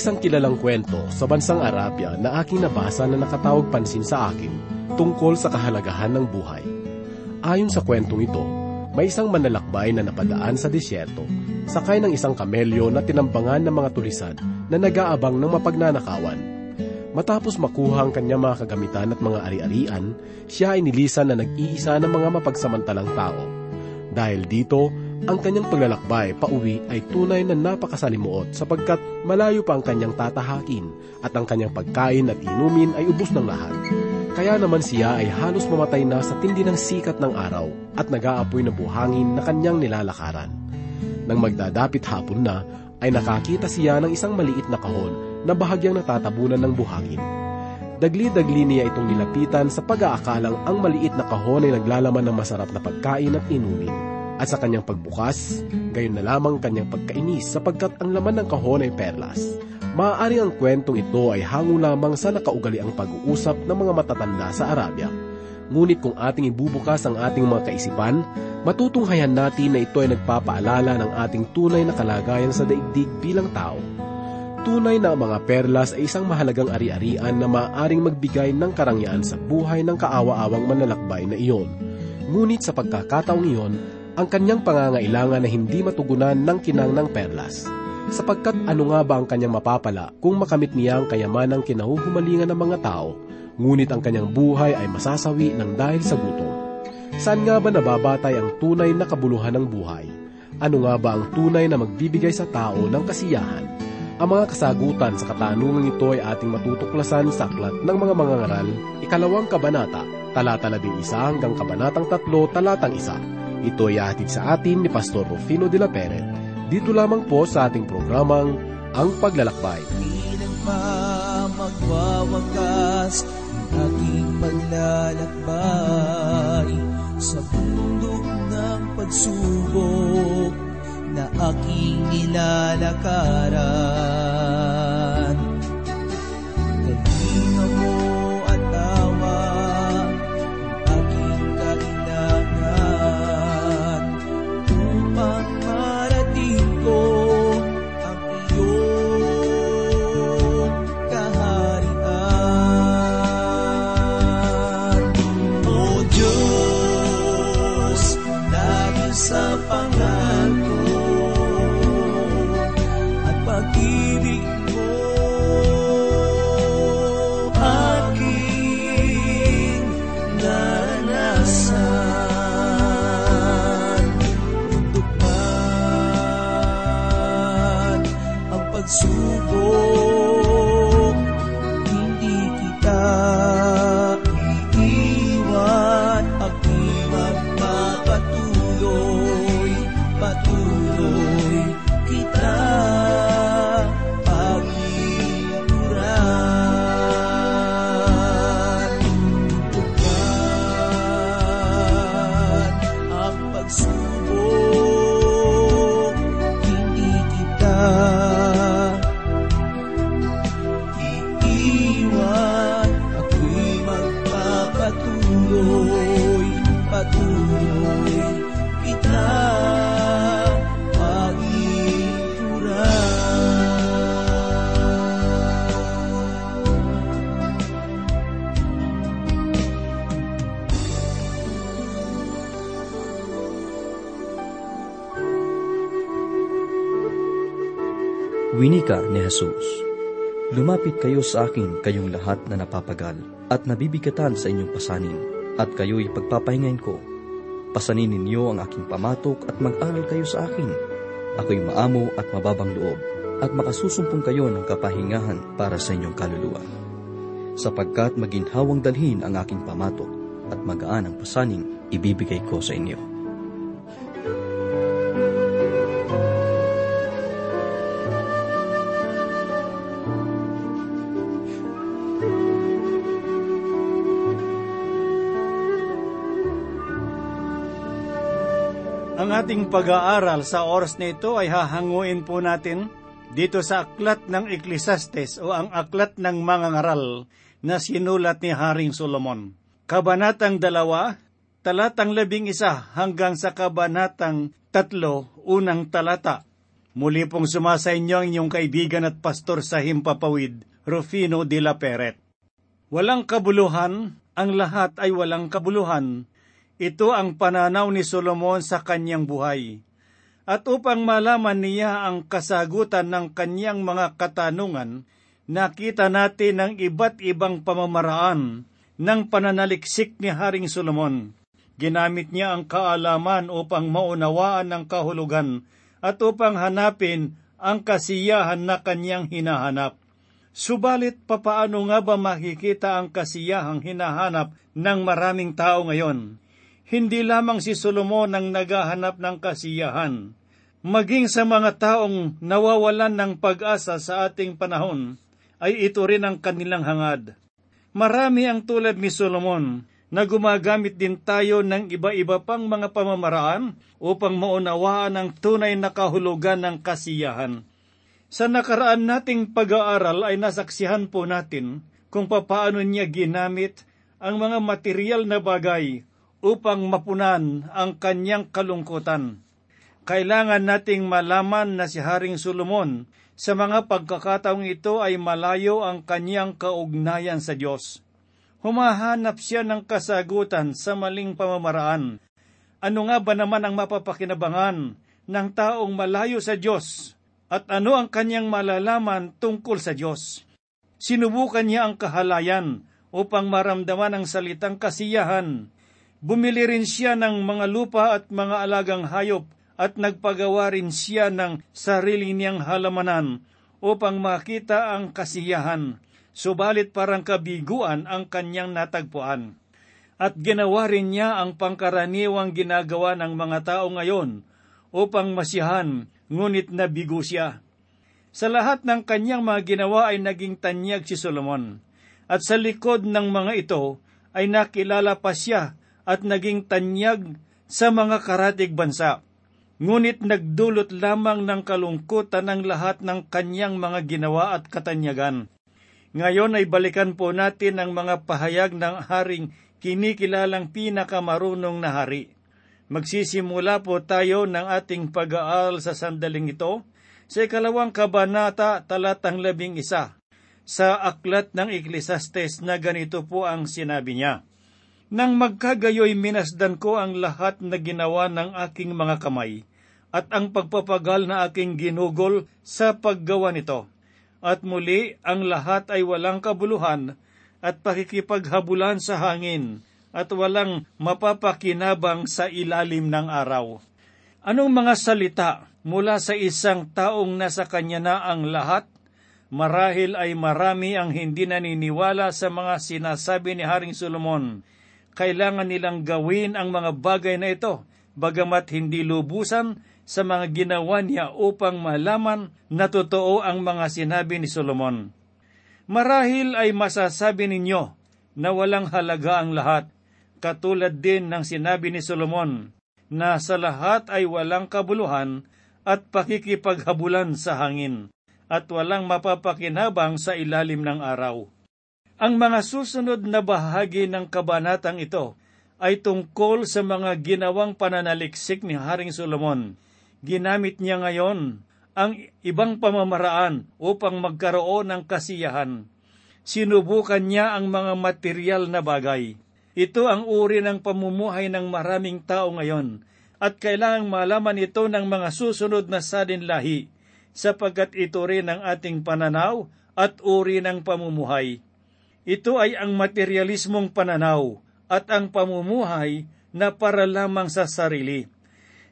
isang kilalang kwento sa bansang Arabia na aking nabasa na nakatawag pansin sa akin tungkol sa kahalagahan ng buhay. Ayon sa kwentong ito, may isang manlalakbay na napadaan sa disyerto, sakay ng isang kamelyo na tinambangan ng mga tulisan na nag-aabang ng mapagnanakawan. Matapos makuha ang kanyang mga kagamitan at mga ari-arian, siya ay nilisan na nag-iisa ng mga mapagsamantalang tao. Dahil dito, ang kanyang paglalakbay pauwi ay tunay na napakasalimuot sapagkat malayo pa ang kanyang tatahakin at ang kanyang pagkain at inumin ay ubos ng lahat. Kaya naman siya ay halos mamatay na sa tindi ng sikat ng araw at nag-aapoy na buhangin na kanyang nilalakaran. Nang magdadapit hapon na, ay nakakita siya ng isang maliit na kahon na bahagyang natatabunan ng buhangin. Dagli-dagli niya itong nilapitan sa pag-aakalang ang maliit na kahon ay naglalaman ng masarap na pagkain at inumin. At sa kanyang pagbukas, gayon na lamang kanyang pagkainis sapagkat ang laman ng kahon ay perlas. Maaaring ang kwentong ito ay hango lamang sa nakaugaliang pag-uusap ng mga matatanda sa Arabia. Ngunit kung ating ibubukas ang ating mga kaisipan, matutunghayan natin na ito ay nagpapaalala ng ating tunay na kalagayan sa daigdig bilang tao. Tunay na mga perlas ay isang mahalagang ari-arian na maaaring magbigay ng karangyaan sa buhay ng kaawa-awang manlalakbay na iyon. Ngunit sa pagkakataong iyon, ang kanyang pangangailangan na hindi matugunan ng kinang ng perlas. Sapagkat ano nga ba ang kanyang mapapala kung makamit niya ang kayamanang kinahuhumalingan ng mga tao, ngunit ang kanyang buhay ay masasawi ng dahil sa gutom. Saan nga ba nababatay ang tunay na kabuluhan ng buhay? Ano nga ba ang tunay na magbibigay sa tao ng kasiyahan? Ang mga kasagutan sa katanungan ito ay ating matutuklasan sa aklat ng mga mangangaral, ikalawang kabanata, talata 11 hanggang kabanatang 3, talatang 1. Ito ay hatid sa atin ni Pastor Rufino de la Pere. Dito lamang po sa ating programang Ang Paglalakbay. Bilang pa magwawakas ang ating paglalakbay sa bundok ng pagsubok na aking nilalakaran. Kanina mo at tawa ang aking kailangan upang marating ko ang iyong kaharian. O Diyos, dahil sa pangalan ko pag-ibig mo, aking naranasan. Tutupan ang pagsubok, hindi kita iiwan. Aking magpapatuloy, patuloy kita. Winika ni Hesus, lumapit kayo sa akin kayong lahat na napapagal at nabibigatan sa inyong pasanin, at kayo'y pagpapahingain ko. Pasanin ninyo ang aking pamatok at mag-aral kayo sa akin. Ako'y maamo at mababang loob, at makasusumpong kayo ng kapahingahan para sa inyong kaluluwa. Sapagkat maginhawang dalhin ang aking pamatok at magaan ang pasanin ibibigay ko sa inyo. Ang ating pag-aaral sa oras na ito ay hahanguin po natin dito sa aklat ng Ecclesiastes o ang aklat ng mangangaral na sinulat ni Haring Solomon. Kabanatang 2, talatang 11 hanggang sa kabanatang 3, unang talata. Muli pong sumasa inyo ang inyong kaibigan at pastor sa Himpapawid, Rufino de la Peret. Walang kabuluhan, ang lahat ay walang kabuluhan. Ito ang pananaw ni Solomon sa kanyang buhay. At upang malaman niya ang kasagutan ng kanyang mga katanungan, nakita natin ang iba't ibang pamamaraan ng pananaliksik ni Haring Solomon. Ginamit niya ang kaalaman upang maunawaan ang kahulugan at upang hanapin ang kasiyahan na kanyang hinahanap. Subalit papaano nga ba makikita ang kasiyahang hinahanap ng maraming tao ngayon? Hindi lamang si Solomon ang naghahanap ng kasiyahan. Maging sa mga taong nawawalan ng pag-asa sa ating panahon, ay ito rin ang kanilang hangad. Marami ang tulad ni Solomon na gumagamit din tayo ng iba-iba pang mga pamamaraan upang maunawaan ang tunay na kahulugan ng kasiyahan. Sa nakaraan nating pag-aaral ay nasaksihan po natin kung papaano niya ginamit ang mga material na bagay upang mapunan ang kanyang kalungkutan. Kailangan nating malaman na si Haring Solomon sa mga pagkakataong ito ay malayo ang kanyang kaugnayan sa Diyos. Humahanap siya ng kasagutan sa maling pamamaraan. Ano nga ba naman ang mapapakinabangan ng taong malayo sa Diyos? At ano ang kanyang malalaman tungkol sa Diyos? Sinubukan niya ang kahalayan upang maramdaman ang salitang kasiyahan. Bumili rin siya ng mga lupa at mga alagang hayop at nagpagawa rin siya ng sarili niyang halamanan upang makita ang kasiyahan. Subalit parang kabiguan ang kanyang natagpuan. At ginawa rin niya ang pangkaraniwang ginagawa ng mga tao ngayon upang masiyahan, ngunit nabigo siya. Sa lahat ng kanyang mga ginawa ay naging tanyag si Solomon. At sa likod ng mga ito ay nakilala pa siya at naging tanyag sa mga karatig bansa. Ngunit nagdulot lamang ng kalungkutan ang lahat ng kanyang mga ginawa at katanyagan. Ngayon ay balikan po natin ang mga pahayag ng haring kinikilalang pinakamarunong na hari. Magsisimula po tayo ng ating pag-aaral sa sandaling ito sa 2 kabanata, talatang 11 sa aklat ng Ecclesiastes na ganito po ang sinabi niya. Nang magkagayoy minasdan ko ang lahat na ginawa ng aking mga kamay at ang pagpapagal na aking ginugol sa paggawa nito. At muli ang lahat ay walang kabuluhan at pakikipaghabulan sa hangin, at walang mapapakinabang sa ilalim ng araw. Anong mga salita mula sa isang taong nasa kanya na ang lahat? Marahil ay marami ang hindi naniniwala sa mga sinasabi ni Haring Solomon. Kailangan nilang gawin ang mga bagay na ito, bagamat hindi lubusan sa mga ginawa niya upang malaman na totoo ang mga sinabi ni Solomon. Marahil ay masasabi ninyo na walang halaga ang lahat, katulad din ng sinabi ni Solomon na sa lahat ay walang kabuluhan at pakikipaghabulan sa hangin at walang mapapakinabang sa ilalim ng araw. Ang mga susunod na bahagi ng kabanatang ito ay tungkol sa mga ginawang pananaliksik ni Haring Solomon. Ginamit niya ngayon ang ibang pamamaraan upang magkaroon ng kasiyahan. Sinubukan niya ang mga material na bagay. Ito ang uri ng pamumuhay ng maraming tao ngayon at kailangang malaman ito ng mga susunod na salinlahi sapagkat ito rin ang ating pananaw at uri ng pamumuhay. Ito ay ang materialismong pananaw at ang pamumuhay na para lamang sa sarili.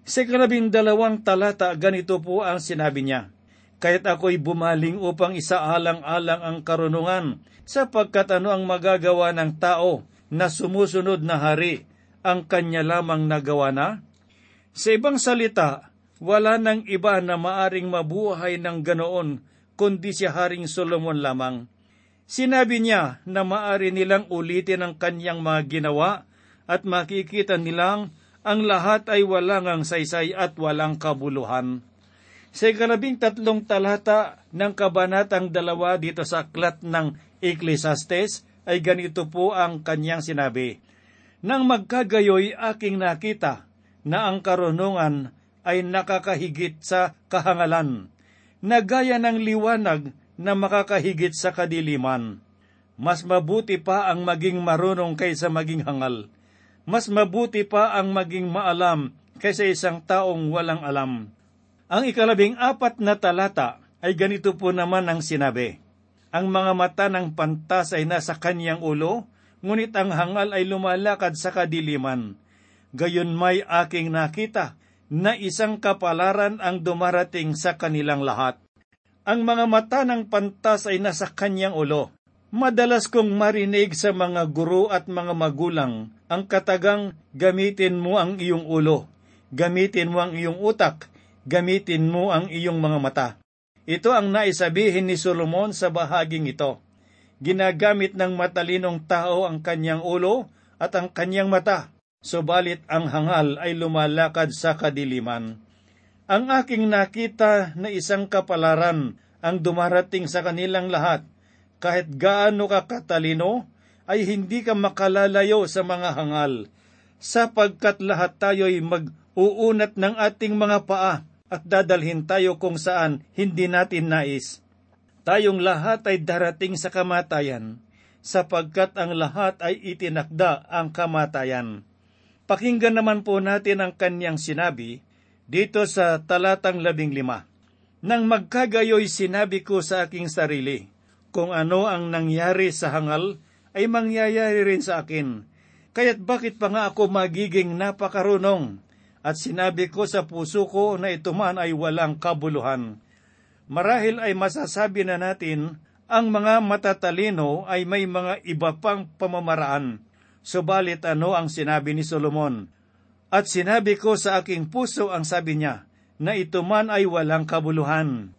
Sa 12 talata, ganito po ang sinabi niya. Kaya't ako'y bumaling upang isaalang-alang ang karunungan, sapagkat ano ang magagawa ng tao na sumusunod na hari, ang kanya lamang nagawa na? Sa ibang salita, wala nang iba na maaring mabuhay ng ganoon, kundi si Haring Solomon lamang. Sinabi niya na maari nilang ulitin ang kanyang mga ginawa, at makikita nilang ang lahat ay walang saysay at walang kabuluhan. Sa 13 talata ng kabanatang 2 dito sa aklat ng Ecclesiastes ay ganito po ang kanyang sinabi. Nang magkagayoy aking nakita na ang karunungan ay nakakahigit sa kahangalan, na gaya ng liwanag na makakahigit sa kadiliman. Mas mabuti pa ang maging marunong kaysa maging hangal. Mas mabuti pa ang maging maalam kaysa isang taong walang alam. Ang 14 na talata ay ganito po naman ang sinabi. Ang mga mata ng pantas ay nasa kanyang ulo, ngunit ang hangal ay lumalakad sa kadiliman. Gayon may aking nakita na isang kapalaran ang dumarating sa kanilang lahat. Ang mga mata ng pantas ay nasa kanyang ulo. Madalas kong marinig sa mga guro at mga magulang ang katagang gamitin mo ang iyong ulo, gamitin mo ang iyong utak, gamitin mo ang iyong mga mata. Ito ang naisabihin ni Solomon sa bahaging ito. Ginagamit ng matalinong tao ang kanyang ulo at ang kanyang mata, subalit ang hangal ay lumalakad sa kadiliman. Ang aking nakita na isang kapalaran ang dumarating sa kanilang lahat. Kahit gaano ka katalino, ay hindi ka makalalayo sa mga hangal, sapagkat lahat tayo'y mag-uunat ng ating mga paa at dadalhin tayo kung saan hindi natin nais. Tayong lahat ay darating sa kamatayan, sapagkat ang lahat ay itinakda ang kamatayan. Pakinggan naman po natin ang kanyang sinabi dito sa talatang 15. Nang magkagayo'y sinabi ko sa aking sarili, kung ano ang nangyari sa hangal ay mangyayari rin sa akin. Kaya't bakit pa nga ako magiging napakarunong? At sinabi ko sa puso ko na ito man ay walang kabuluhan. Marahil ay masasabi na natin, ang mga matatalino ay may mga iba pang pamamaraan. Subalit ano ang sinabi ni Solomon? At sinabi ko sa aking puso, ang sabi niya, na ito man ay walang kabuluhan.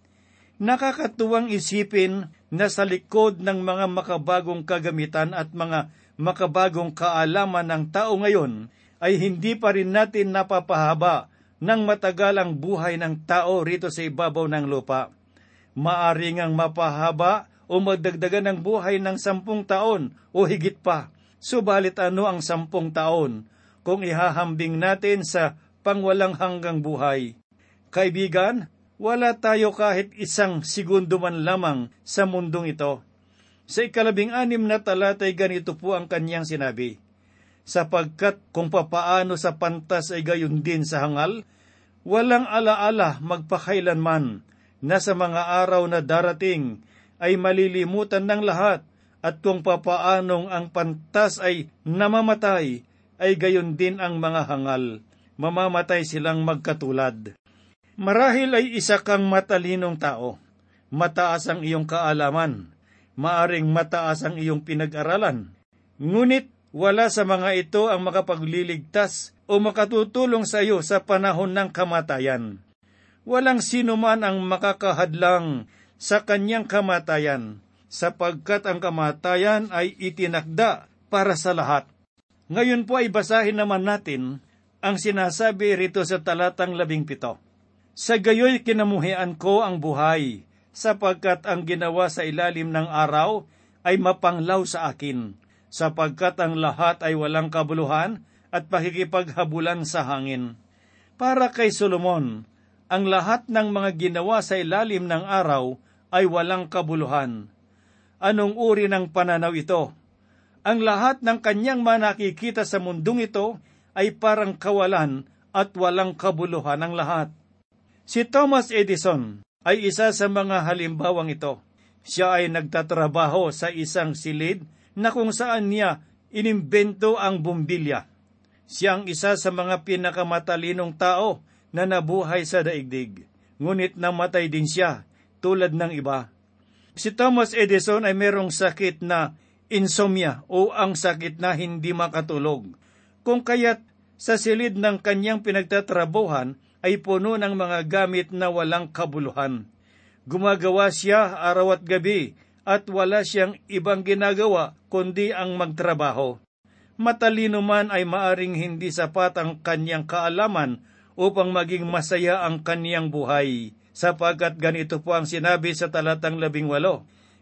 Nakakatuwang isipin na sa likod ng mga makabagong kagamitan at mga makabagong kaalaman ng tao ngayon, ay hindi pa rin natin napapahaba ng matagalang buhay ng tao rito sa ibabaw ng lupa. Maari ngang mapahaba o magdagdagan ng buhay ng 10 taon o higit pa. Subalit ano ang 10 taon kung ihahambing natin sa pangwalang hanggang buhay? Kaibigan, wala tayo kahit isang segundo man lamang sa mundong ito. Sa 16 na talata ay ganito po ang kanyang sinabi, sapagkat kung papaano sa pantas ay gayon din sa hangal, walang alaala magpakailanman na sa mga araw na darating ay malilimutan ng lahat, at kung papaanong ang pantas ay namamatay, ay gayon din ang mga hangal. Mamamatay silang magkatulad. Marahil ay isa kang matalinong tao. Mataas ang iyong kaalaman. Maaring mataas ang iyong pinag-aralan. Ngunit wala sa mga ito ang makapagliligtas o makatutulong sa iyo sa panahon ng kamatayan. Walang sino man ang makakahadlang sa kanyang kamatayan, sapagkat ang kamatayan ay itinakda para sa lahat. Ngayon po ay basahin naman natin ang sinasabi rito sa talatang 17. Sa gayo'y kinamuhian ko ang buhay, sapagkat ang ginawa sa ilalim ng araw ay mapanglaw sa akin, sapagkat ang lahat ay walang kabuluhan at pakikipaghabulan sa hangin. Para kay Solomon, ang lahat ng mga ginawa sa ilalim ng araw ay walang kabuluhan. Anong uri ng pananaw ito? Ang lahat ng kanyang manakikita sa mundong ito ay parang kawalan at walang kabuluhan ang lahat. Si Thomas Edison ay isa sa mga halimbawang ito. Siya ay nagtatrabaho sa isang silid na kung saan niya inimbento ang bumbilya. Siya ang isa sa mga pinakamatalinong tao na nabuhay sa daigdig. Ngunit namatay din siya tulad ng iba. Si Thomas Edison ay merong sakit na insomnia o ang sakit na hindi makatulog. Kung kaya't sa silid ng kanyang pinagtatrabuhan, ay puno ng mga gamit na walang kabuluhan. Gumagawa siya araw at gabi at wala siyang ibang ginagawa kundi ang magtrabaho. Matalino man ay maaring hindi sapat ang kanyang kaalaman upang maging masaya ang kanyang buhay, sapagkat ganito po ang sinabi sa talatang 18.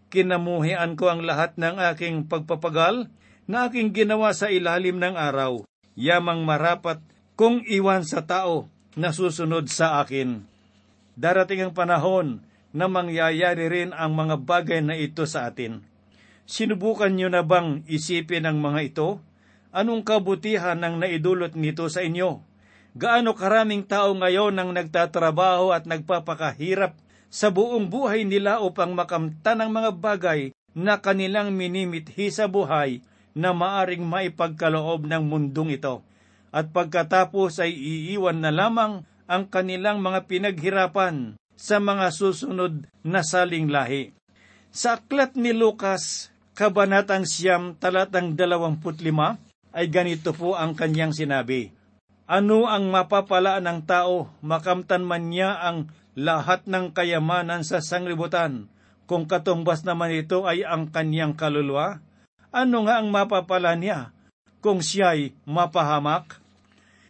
Kinamuhian ko ang lahat ng aking pagpapagal na aking ginawa sa ilalim ng araw. Yamang marapat kung iwan sa tao na susunod sa akin. Darating ang panahon na mangyayari rin ang mga bagay na ito sa atin. Sinubukan niyo na bang isipin ang mga ito? Anong kabutihan ang naidulot nito sa inyo? Gaano karaming tao ngayon ang nagtatrabaho at nagpapakahirap sa buong buhay nila upang makamtan ang mga bagay na kanilang minimithi sa buhay na maaring maipagkaloob ng mundong ito. At pagkatapos ay iiwan na lamang ang kanilang mga pinaghirapan sa mga susunod na saling lahi. Sa aklat ni Lucas, kabanatang 9, talatang 25, ay ganito po ang kanyang sinabi. Ano ang mapapalaan ng tao, makamtan man niya ang lahat ng kayamanan sa sanglibutan, kung katumbas naman ito ay ang kanyang kaluluwa? Ano nga ang mapapalaan niya, kung siya'y mapahamak?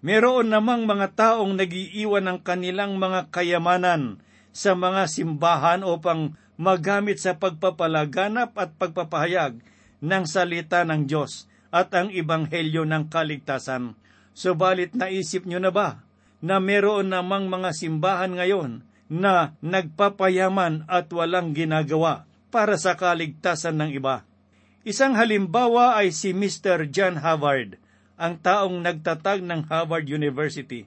Meron namang mga taong nagiiwan ng kanilang mga kayamanan sa mga simbahan upang magamit sa pagpapalaganap at pagpapahayag ng salita ng Diyos at ang ebanghelyo ng kaligtasan. Subalit naisip nyo na ba na meron namang mga simbahan ngayon na nagpapayaman at walang ginagawa para sa kaligtasan ng iba? Isang halimbawa ay si Mr. John Harvard, ang taong nagtatag ng Harvard University.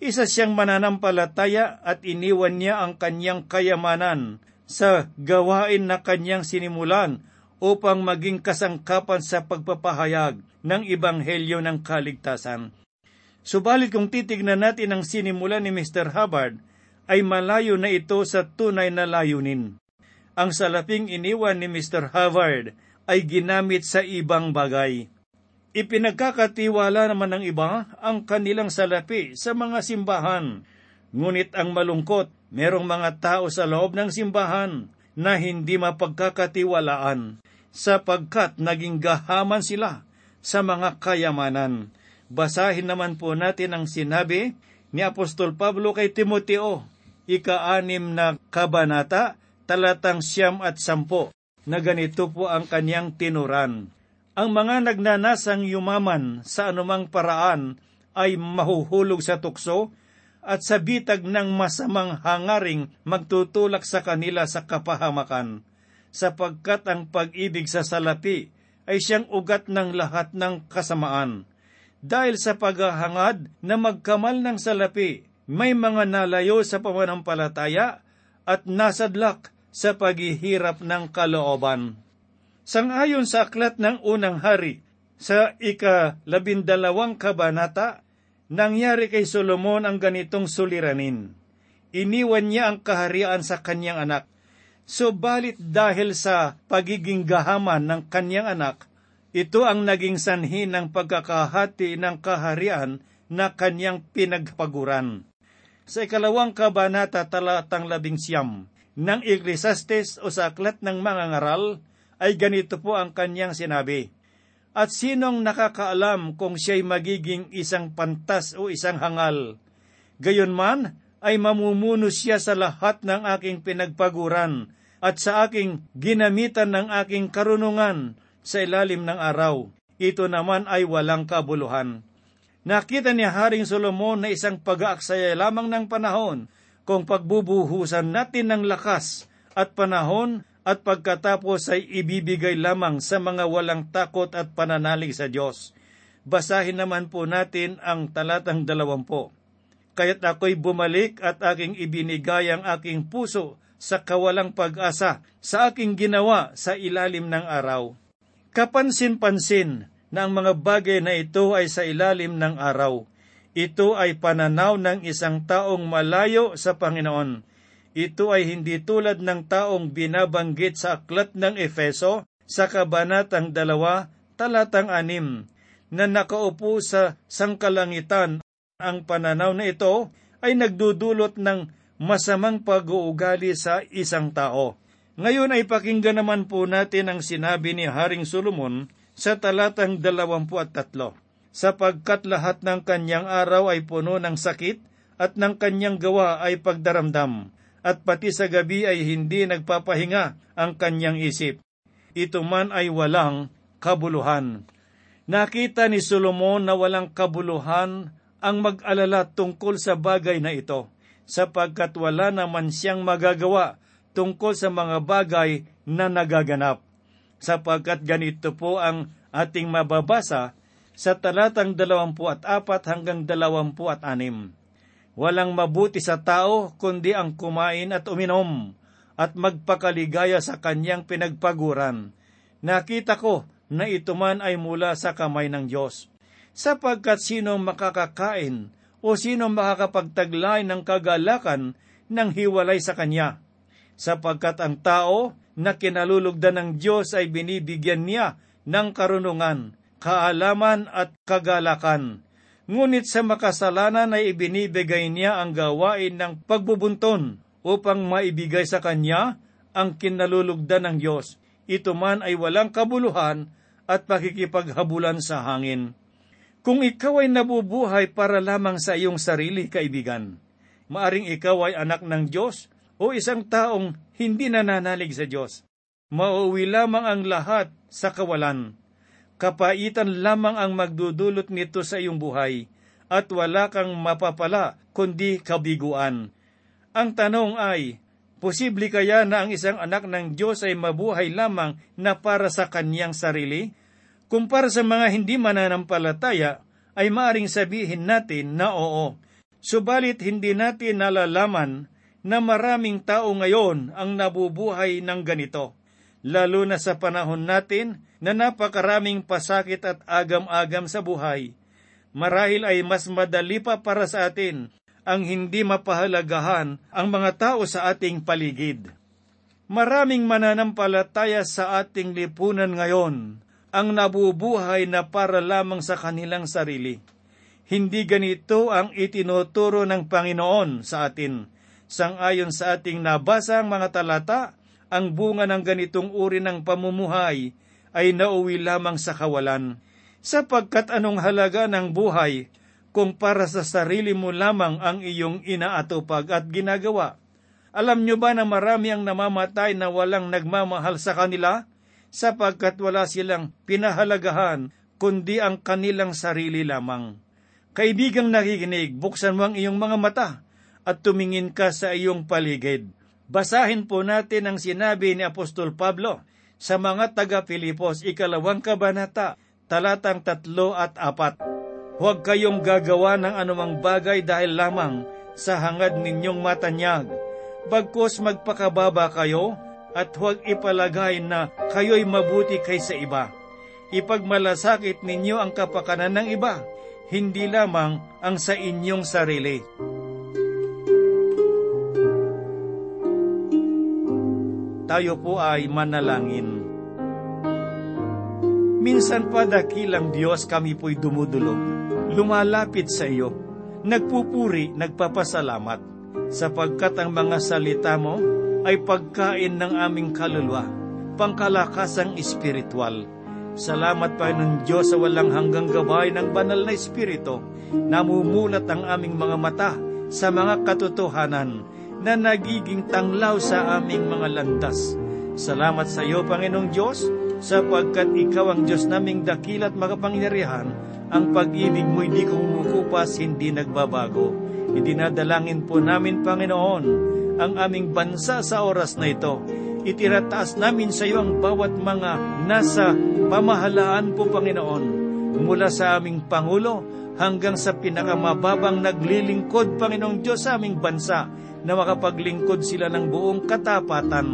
Isa siyang mananampalataya at iniwan niya ang kanyang kayamanan sa gawain na kanyang sinimulan upang maging kasangkapan sa pagpapahayag ng ebanghelyo ng kaligtasan. Subalit kung titignan natin ang sinimulan ni Mr. Hubbard, ay malayo na ito sa tunay na layunin. Ang salaping iniwan ni Mr. Hubbard ay ginamit sa ibang bagay. Ipinagkakatiwala naman ng iba ang kanilang salapi sa mga simbahan. Ngunit ang malungkot, merong mga tao sa loob ng simbahan na hindi mapagkakatiwalaan, sapagkat naging gahaman sila sa mga kayamanan. Basahin naman po natin ang sinabi ni Apostol Pablo kay Timoteo, 6 na kabanata, talatang 9 at 10, na ganito po ang kanyang tinuran. Ang mga nagnanasang yumaman sa anumang paraan ay mahuhulog sa tukso at sa bitag ng masamang hangaring magtutulak sa kanila sa kapahamakan, sapagkat ang pag-ibig sa salapi ay siyang ugat ng lahat ng kasamaan. Dahil sa paghahangad na magkamal ng salapi, may mga nalayo sa pamanampalataya at nasadlak sa paghihirap ng kalooban. Sangayon sa aklat ng Unang Hari, sa 12 kabanata, nangyari kay Solomon ang ganitong suliranin. Iniwan niya ang kaharian sa kanyang anak. Subalit dahil sa pagiging gahaman ng kanyang anak, ito ang naging sanhi ng pagkakahati ng kaharian na kanyang pinagpaguran. Sa 2 kabanata, talatang 11 ng Ecclesiastes o sa aklat ng mangangaral, ay ganito po ang kanyang sinabi. At sinong nakakaalam kung siya'y magiging isang pantas o isang hangal? Gayunman ay mamumuno siya sa lahat ng aking pinagpaguran at sa aking ginamitan ng aking karunungan sa ilalim ng araw. Ito naman ay walang kabuluhan. Nakita ni Haring Solomon na isang pag-aaksaya lamang ng panahon kung pagbubuhusan natin ng lakas at panahon, at pagkatapos ay ibibigay lamang sa mga walang takot at pananalig sa Diyos. Basahin naman po natin ang talatang 20. Kaya't ako'y bumalik at aking ibinigay ang aking puso sa kawalang pag-asa sa aking ginawa sa ilalim ng araw. Kapansin-pansin na ang mga bagay na ito ay sa ilalim ng araw. Ito ay pananaw ng isang taong malayo sa Panginoon. Ito ay hindi tulad ng taong binabanggit sa aklat ng Efeso sa kabanatang 2, talatang 6, na nakaupo sa sangkalangitan. Ang pananaw na ito ay nagdudulot ng masamang pag-uugali sa isang tao. Ngayon ay pakinggan naman po natin ang sinabi ni Haring Solomon sa talatang 23. Sapagkat lahat ng kanyang araw ay puno ng sakit at ng kanyang gawa ay pagdaramdam. At pati sa gabi ay hindi nagpapahinga ang kanyang isip. Ito man ay walang kabuluhan. Nakita ni Solomon na walang kabuluhan ang mag-alala tungkol sa bagay na ito, sapagkat wala naman siyang magagawa tungkol sa mga bagay na nagaganap. Sapagkat ganito po ang ating mababasa sa talatang 24 hanggang 26. Walang mabuti sa tao kundi ang kumain at uminom at magpakaligaya sa kanyang pinagpaguran. Nakita ko na ito man ay mula sa kamay ng Diyos. Sapagkat sino makakakain o sino makakapagtaglay ng kagalakan ng hiwalay sa Kanya, sapagkat ang tao na kinalulugdan ng Diyos ay binibigyan Niya ng karunungan, kaalaman at kagalakan, ngunit sa makasalanan ay ibinibigay Niya ang gawain ng pagbubunton upang maibigay sa Kanya ang kinalulugdan ng Diyos. Ito man ay walang kabuluhan at pakikipaghabulan sa hangin. Kung ikaw ay nabubuhay para lamang sa iyong sarili, kaibigan, maaring ikaw ay anak ng Diyos o isang taong hindi nananalig sa Diyos. Mauwi lamang ang lahat sa kawalan. Kapaitan lamang ang magdudulot nito sa iyong buhay at wala kang mapapala kundi kabiguan. Ang tanong ay, posible kaya na ang isang anak ng Diyos ay mabuhay lamang na para sa kaniyang sarili? Kumpara sa mga hindi mananampalataya, ay maaring sabihin natin na oo. Subalit hindi natin nalalaman na maraming tao ngayon ang nabubuhay ng ganito, lalo na sa panahon natin na napakaraming pasakit at agam-agam sa buhay. Marahil ay mas madali pa para sa atin ang hindi mapahalagahan ang mga tao sa ating paligid. Maraming mananampalataya sa ating lipunan ngayon ang nabubuhay na para lamang sa kanilang sarili. Hindi ganito ang itinuturo ng Panginoon sa atin. Sang-ayon sa ating nabasang mga talata, ang bunga ng ganitong uri ng pamumuhay ay nauwi lamang sa kawalan. Sapagkat anong halaga ng buhay kung para sa sarili mo lamang ang iyong inaatupag at ginagawa? Alam nyo ba na marami ang namamatay na walang nagmamahal sa kanila? Sapagkat wala silang pinahalagahan kundi ang kanilang sarili lamang. Kaibigang nakikinig, buksan mo ang iyong mga mata at tumingin ka sa iyong paligid. Basahin po natin ang sinabi ni Apostol Pablo sa mga taga-Pilipos, 2 talatang 3 at 4. Huwag kayong gagawa ng anumang bagay dahil lamang sa hangad ninyong matanyag, bagkus magpakababa kayo, at huwag ipalagay na kayo'y mabuti kaysa iba. Ipagmalasakit ninyo ang kapakanan ng iba, hindi lamang ang sa inyong sarili. Tayo po ay manalangin. Minsan pa, dakilang Diyos, kami po'y dumudulog, lumalapit sa iyo, nagpupuri, nagpapasalamat, sapagkat ang mga salita mo ay pagkain ng aming kaluluwa, pangkalakasang espiritual. Salamat, Panginoon Diyos, sa walang hanggang gabay ng banal na espiritu. Namumulat ang aming mga mata sa mga katotohanan na nagiging tanglaw sa aming mga landas. Salamat sa iyo, Panginoong Diyos, sapagkat ikaw ang Diyos naming dakila at makapangyarihan. Ang pag-ibig mo hindi kumukupas, hindi nagbabago. Idinadalangin po namin, Panginoon, ang aming bansa sa oras na ito. Itinataas namin sa iyo ang bawat mga nasa pamahalaan po, Panginoon, mula sa aming Pangulo hanggang sa pinakamababang naglilingkod, Panginoong Diyos, sa aming bansa, na makapaglingkod sila ng buong katapatan,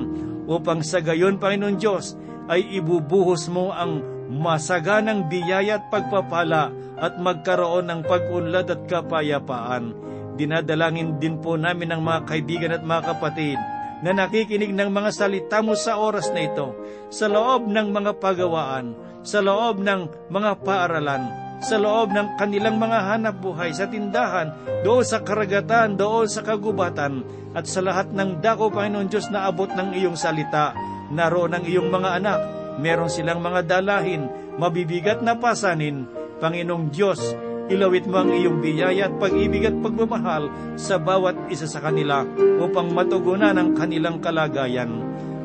upang sa gayon, Panginoong Diyos, ay ibubuhos mo ang masaganang biyaya at pagpapala at magkaroon ng pag-unlad at kapayapaan. Dinadalangin din po namin ang mga kaibigan at mga kapatid na nakikinig ng mga salita mo sa oras na ito, sa loob ng mga pagawaan, sa loob ng mga paaralan, sa loob ng kanilang mga hanapbuhay, sa tindahan, doon sa karagatan, doon sa kagubatan, at sa lahat ng dako, Panginoon Diyos, na abot ng iyong salita. Naroon ang iyong mga anak, meron silang mga dalahin, mabibigat na pasanin. Panginoong Diyos, ilawit mo ang iyong biyaya at pag-ibig at pagmamahal sa bawat isa sa kanila, upang matugunan ang kanilang kalagayan.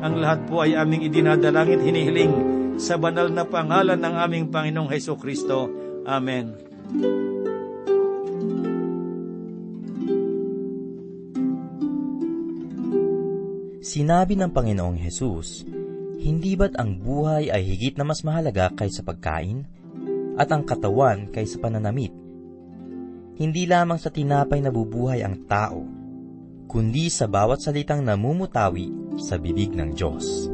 Ang lahat po ay aming idinadalangin at hinihiling sa banal na pangalan ng aming Panginoong Hesus Kristo. Amen. Sinabi ng Panginoong Hesus, "Hindi ba't ang buhay ay higit na mas mahalaga kaysa pagkain, at ang katawan kaysa pananamit? Hindi lamang sa tinapay nabubuhay ang tao, kundi sa bawat salitang namumutawi sa bibig ng Diyos."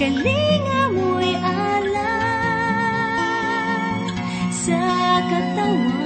Kalinga mo'y ala sa katawan.